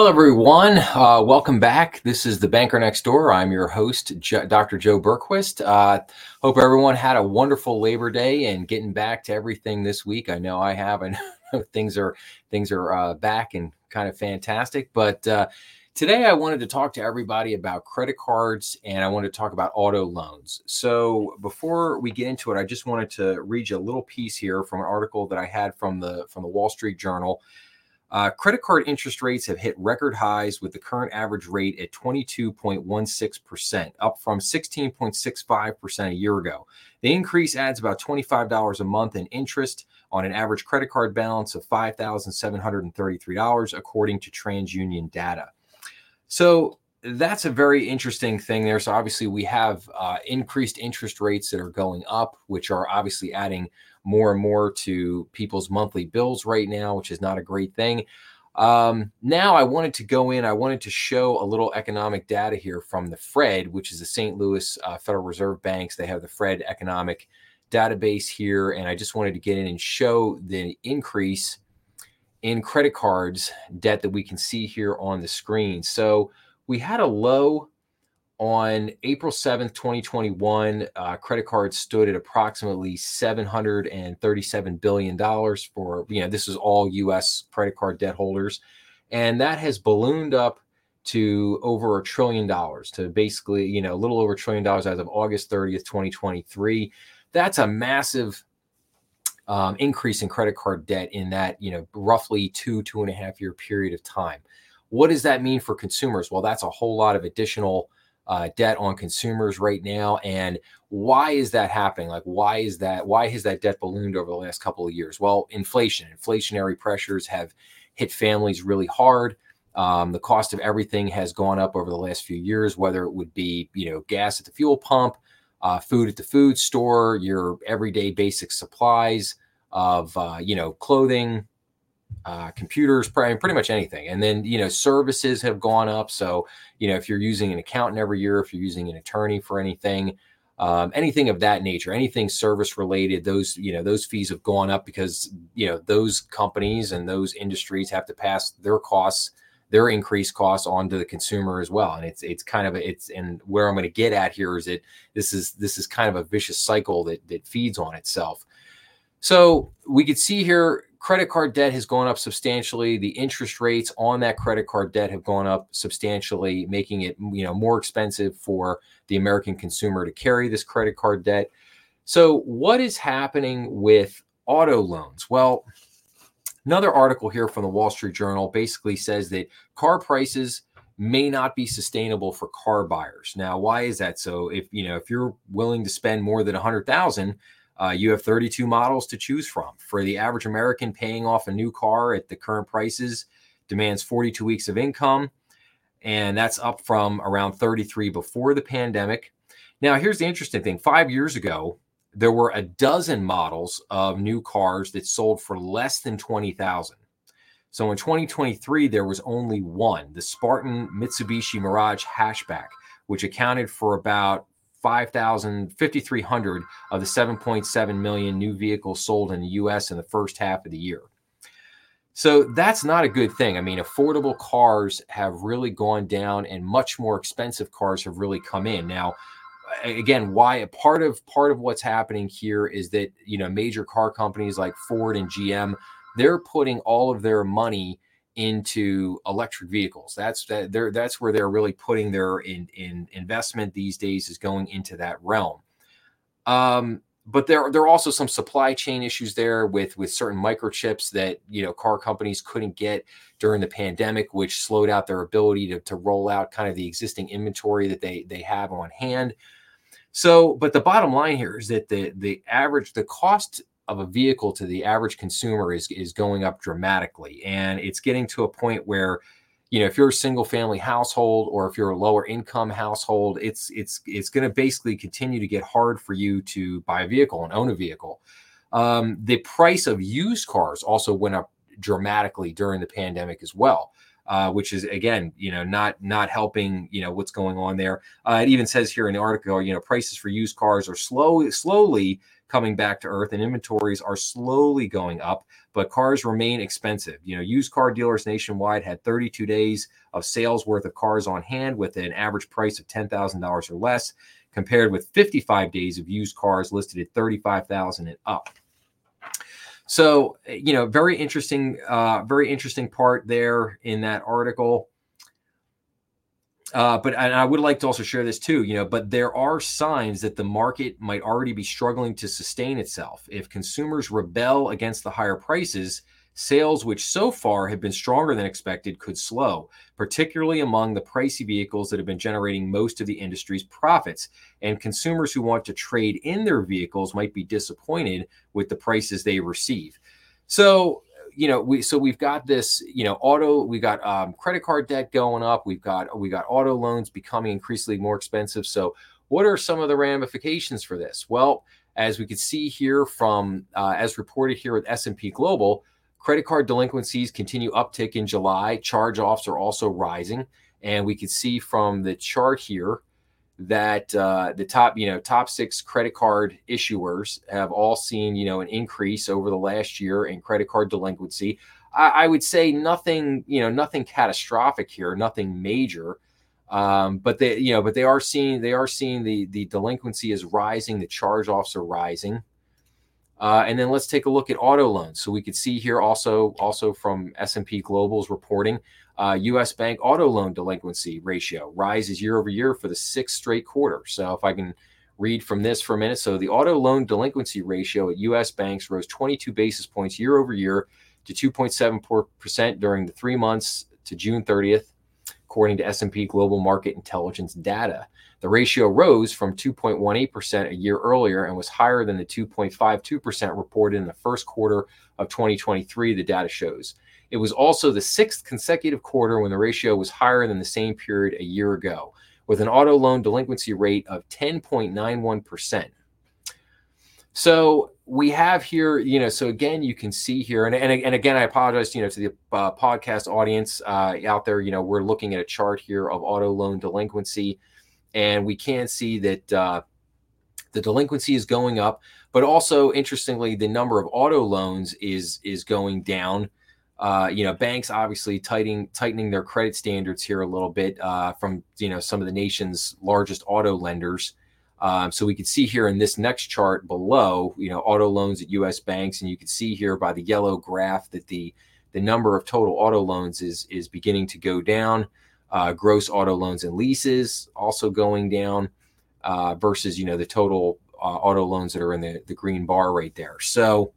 Hello, everyone. Welcome back. This is The Banker Next Door. I'm your host, Dr. Joe Berquist. Hope everyone had a wonderful Labor Day and getting back to everything this week. I know I have, and things are back and kind of fantastic. But today I wanted to talk to everybody about credit cards, and I wanted to talk about auto loans. So before we get into it, I just wanted to read you a little piece here from an article that I had from the Wall Street Journal. Credit card interest rates have hit record highs with the current average rate at 22.16%, up from 16.65% a year ago. The increase adds about $25 a month in interest on an average credit card balance of $5,733, according to TransUnion data. So that's a very interesting thing there. So obviously we have increased interest rates that are going up, which are obviously adding more and more to people's monthly bills right now, which is not a great thing. Now I wanted to show a little economic data here from the FRED, which is the St. Louis Federal Reserve Banks. They have the FRED economic database here. And I just wanted to get in and show the increase in credit cards debt that we can see here on the screen. So we had a low on April 7th, 2021. Credit cards stood at approximately $737 billion for, this is all U.S. credit card debt holders. And that has ballooned up to over $1 trillion, to basically, a little over $1 trillion as of August 30th, 2023. That's a massive increase in credit card debt in that, roughly two and a half year period of time. What does that mean for consumers? Well, that's a whole lot of additional debt on consumers right now. And why is that happening? Like, why has that debt ballooned over the last couple of years? Well, inflationary pressures have hit families really hard. The cost of everything has gone up over the last few years, whether it would be, gas at the fuel pump, food at the food store, your everyday basic supplies of, clothing, computers, pretty much anything. And then, services have gone up. So, if you're using an accountant every year, if you're using an attorney for anything, anything of that nature, anything service related, those fees have gone up because, those companies and those industries have to pass their costs, their increased costs onto the consumer as well. And and where I'm going to get at here is that this is kind of a vicious cycle that feeds on itself. So we could see here, credit card debt has gone up substantially. The interest rates on that credit card debt have gone up substantially, making it, more expensive for the American consumer to carry this credit card debt. So what is happening with auto loans? Well, another article here from the Wall Street Journal basically says that car prices may not be sustainable for car buyers. Now, why is that? So if you're willing to spend more than $100,000, you have 32 models to choose from. For the average American, paying off a new car at the current prices demands 42 weeks of income, and that's up from around 33 before the pandemic. Now, here's the interesting thing. 5 years ago, there were a dozen models of new cars that sold for less than $20,000. So in 2023, there was only one, the Spartan Mitsubishi Mirage hatchback, which accounted for about 5,300 of the 7.7 million new vehicles sold in the U.S. in the first half of the year. So that's not a good thing. I mean, affordable cars have really gone down and much more expensive cars have really come in. Now, again, why a part of what's happening here is that, major car companies like Ford and GM, they're putting all of their money into electric vehicles. That's where they're really putting their in investment these days, is going into that realm. But there are also some supply chain issues there with certain microchips that, car companies couldn't get during the pandemic, which slowed out their ability to roll out kind of the existing inventory that they have on hand. So, but the bottom line here is that the cost of a vehicle to the average consumer is going up dramatically. And it's getting to a point where, if you're a single family household or if you're a lower income household, it's going to basically continue to get hard for you to buy a vehicle and own a vehicle. The price of used cars also went up dramatically during the pandemic as well, which is, again, not helping, what's going on there. It even says here in the article, prices for used cars are slowly coming back to earth and inventories are slowly going up, but cars remain expensive. You know, used car dealers nationwide had 32 days of sales worth of cars on hand with an average price of $10,000 or less, compared with 55 days of used cars listed at $35,000 and up. So, you know, very interesting part there in that article. But and I would like to also share this too, you know, but there are signs that the market might already be struggling to sustain itself. If consumers rebel against the higher prices, sales, which so far have been stronger than expected, could slow, particularly among the pricey vehicles that have been generating most of the industry's profits. And consumers who want to trade in their vehicles might be disappointed with the prices they receive. So, you know, we've got this, you know, we got credit card debt going up. We got auto loans becoming increasingly more expensive. So what are some of the ramifications for this? Well, as we could see here from, as reported here with S&P Global, credit card delinquencies continue uptick in July. Charge-offs are also rising. And we could see from the chart here that the top six credit card issuers have all seen, you know, an increase over the last year in credit card delinquency. I would say nothing catastrophic here, nothing major. But they are seeing the delinquency is rising, the charge-offs are rising. And then let's take a look at auto loans. So we could see here also from S&P Global's reporting, U.S. Bank auto loan delinquency ratio rises year over year for the sixth straight quarter. So if I can read from this for a minute. So the auto loan delinquency ratio at U.S. banks rose 22 basis points year over year to 2.7% during the 3 months to June 30th, according to S&P Global Market Intelligence data. The ratio rose from 2.18% a year earlier and was higher than the 2.52% reported in the first quarter of 2023, the data shows. It was also the sixth consecutive quarter when the ratio was higher than the same period a year ago, with an auto loan delinquency rate of 10.91%. So we have here, you know, so again, you can see here, and again, I apologize, you know, to the podcast audience out there, you know, we're looking at a chart here of auto loan delinquency. And we can see that the delinquency is going up, but also interestingly, the number of auto loans is going down. You know, banks obviously tightening their credit standards here a little bit from, you know, some of the nation's largest auto lenders. So we can see here in this next chart below, you know, auto loans at U.S. banks, and you can see here by the yellow graph that the number of total auto loans is beginning to go down. Gross auto loans and leases also going down versus, you know, the total auto loans that are in the green bar right there. So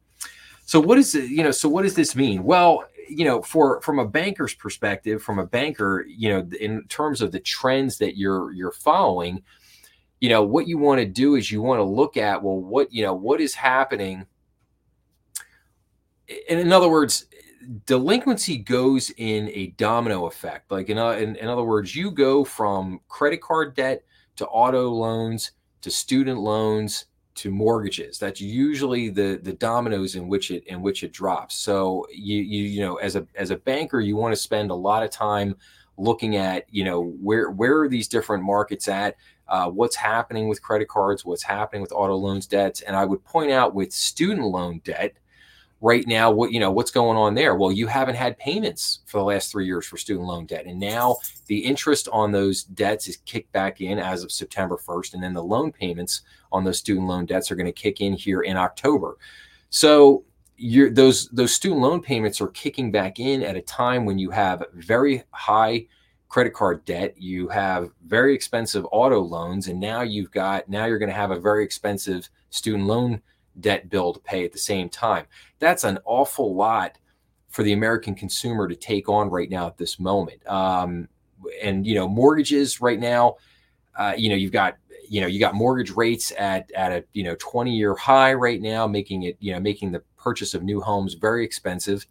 what is it, you know, so what does this mean? Well, you know, from a banker's perspective, from a banker, you know, in terms of the trends that you're following, you know, what you want to do is you want to look at, well, what, you know, what is happening. And in other words, delinquency goes in a domino effect. Like in other words, you go from credit card debt to auto loans to student loans to mortgages. That's usually the dominoes in which it drops. So you know, as a banker, you want to spend a lot of time looking at, you know, where are these different markets at, what's happening with credit cards, what's happening with auto loans debts, and I would point out with student loan debt. Right now, what, you know, what's going on there? Well, you haven't had payments for the last 3 years for student loan debt. And now the interest on those debts is kicked back in as of September 1st. And then the loan payments on those student loan debts are going to kick in here in October. So those student loan payments are kicking back in at a time when you have very high credit card debt, you have very expensive auto loans, and now you're going to have a very expensive student loan debt bill to pay at the same time. That's an awful lot for the American consumer to take on right now at this moment. And, you know, mortgages right now, you know, you got mortgage rates at a, you know, 20-year high right now, making the purchase of new homes very expensive.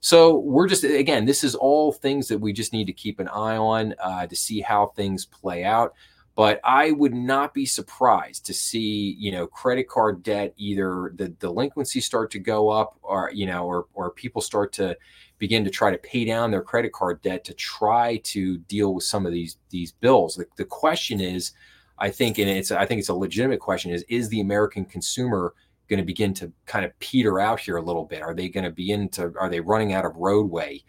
So we're just, again, this is all things that we just need to keep an eye on to see how things play out. But I would not be surprised to see, you know, credit card debt, either the delinquency start to go up or, you know, or people start to begin to try to pay down their credit card debt to try to deal with some of these bills. The question is, I think, and I think it's a legitimate question, is the American consumer going to begin to kind of peter out here a little bit? Are they going to begin to, are they running out of roadway?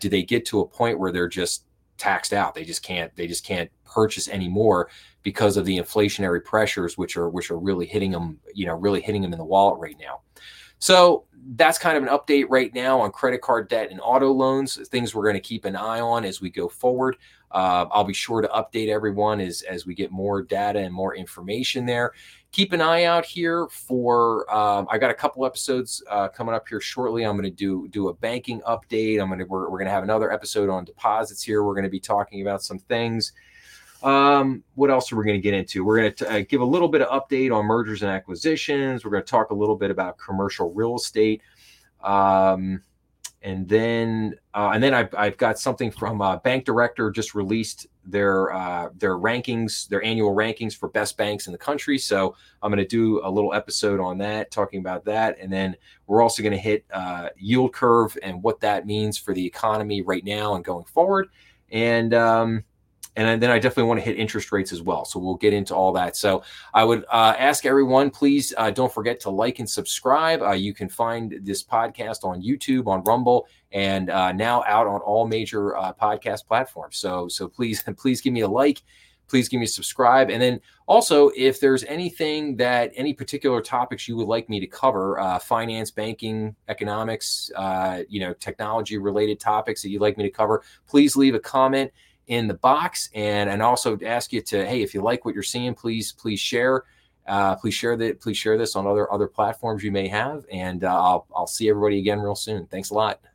Do they get to a point where they're just taxed out? They just can't purchase anymore because of the inflationary pressures, which are really hitting them in the wallet right now. So that's kind of an update right now on credit card debt and auto loans, things we're going to keep an eye on as we go forward. I'll be sure to update everyone as we get more data and more information there. Keep an eye out here for, I got a couple episodes coming up here shortly. I'm going to do a banking update. We're going to have another episode on deposits here. We're going to be talking about some things. What else are we going to get into? We're going to give a little bit of update on mergers and acquisitions. We're going to talk a little bit about commercial real estate. And then I've got something from Bank Director just released their rankings, their annual rankings for best banks in the country. So I'm going to do a little episode on that, talking about that. And then we're also going to hit yield curve and what that means for the economy right now and going forward. And then I definitely want to hit interest rates as well. So we'll get into all that. So I would ask everyone, please don't forget to like and subscribe. You can find this podcast on YouTube, on Rumble, and now out on all major podcast platforms. So please give me a like. Please give me a subscribe. And then also, if there's anything that any particular topics you would like me to cover, finance, banking, economics, technology related topics that you'd like me to cover, please leave a comment in the box, and also ask you to, hey, if you like what you're seeing, please share this on other platforms you may have, and I'll see everybody again real soon. Thanks a lot.